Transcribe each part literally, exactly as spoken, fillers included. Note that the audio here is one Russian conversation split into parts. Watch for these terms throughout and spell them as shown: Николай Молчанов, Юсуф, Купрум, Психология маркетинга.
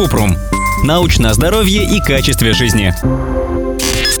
Купрум. Научное здоровье и качестве жизни.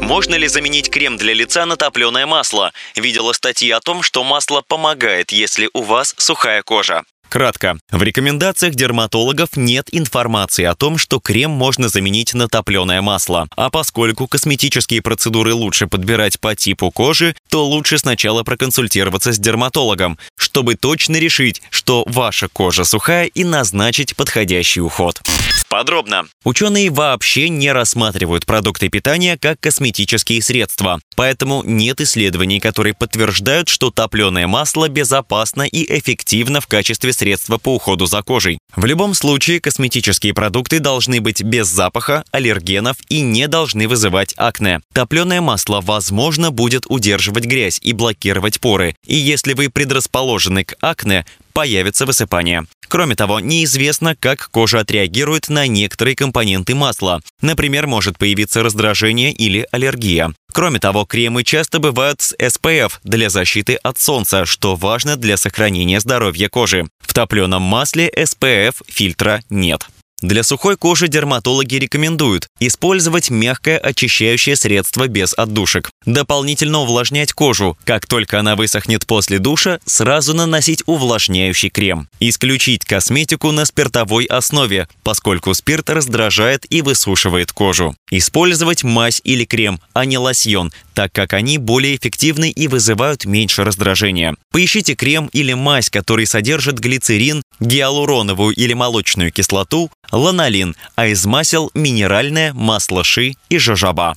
Можно ли заменить крем для лица на топленое масло? Видела статьи о том, что масло помогает, если у вас сухая кожа. Кратко. В рекомендациях дерматологов нет информации о том, что крем можно заменить на топленое масло. А поскольку косметические процедуры лучше подбирать по типу кожи, то лучше сначала проконсультироваться с дерматологом, чтобы точно решить, что ваша кожа сухая, и назначить подходящий уход. Подробно. Ученые вообще не рассматривают продукты питания как косметические средства, поэтому нет исследований, которые подтверждают, что топленое масло безопасно и эффективно в качестве средства по уходу за кожей. В любом случае, косметические продукты должны быть без запаха, аллергенов и не должны вызывать акне. Топленое масло, возможно, будет удерживать грязь и блокировать поры, и если вы предрасположены к акне, появится высыпание. Кроме того, неизвестно, как кожа отреагирует на некоторые компоненты масла. Например, может появиться раздражение или аллергия. Кроме того, кремы часто бывают с эс пэ эф для защиты от солнца, что важно для сохранения здоровья кожи. В топленом масле эс пэ эф-фильтра нет. Для сухой кожи дерматологи рекомендуют использовать мягкое очищающее средство без отдушек. Дополнительно увлажнять кожу. Как только она высохнет после душа, сразу наносить увлажняющий крем. Исключить косметику на спиртовой основе, поскольку спирт раздражает и высушивает кожу. Использовать мазь или крем, а не лосьон, так как они более эффективны и вызывают меньше раздражения. Поищите крем или мазь, который содержит глицерин, гиалуроновую или молочную кислоту, ланолин, а из масел минеральное, масло ши и жожоба.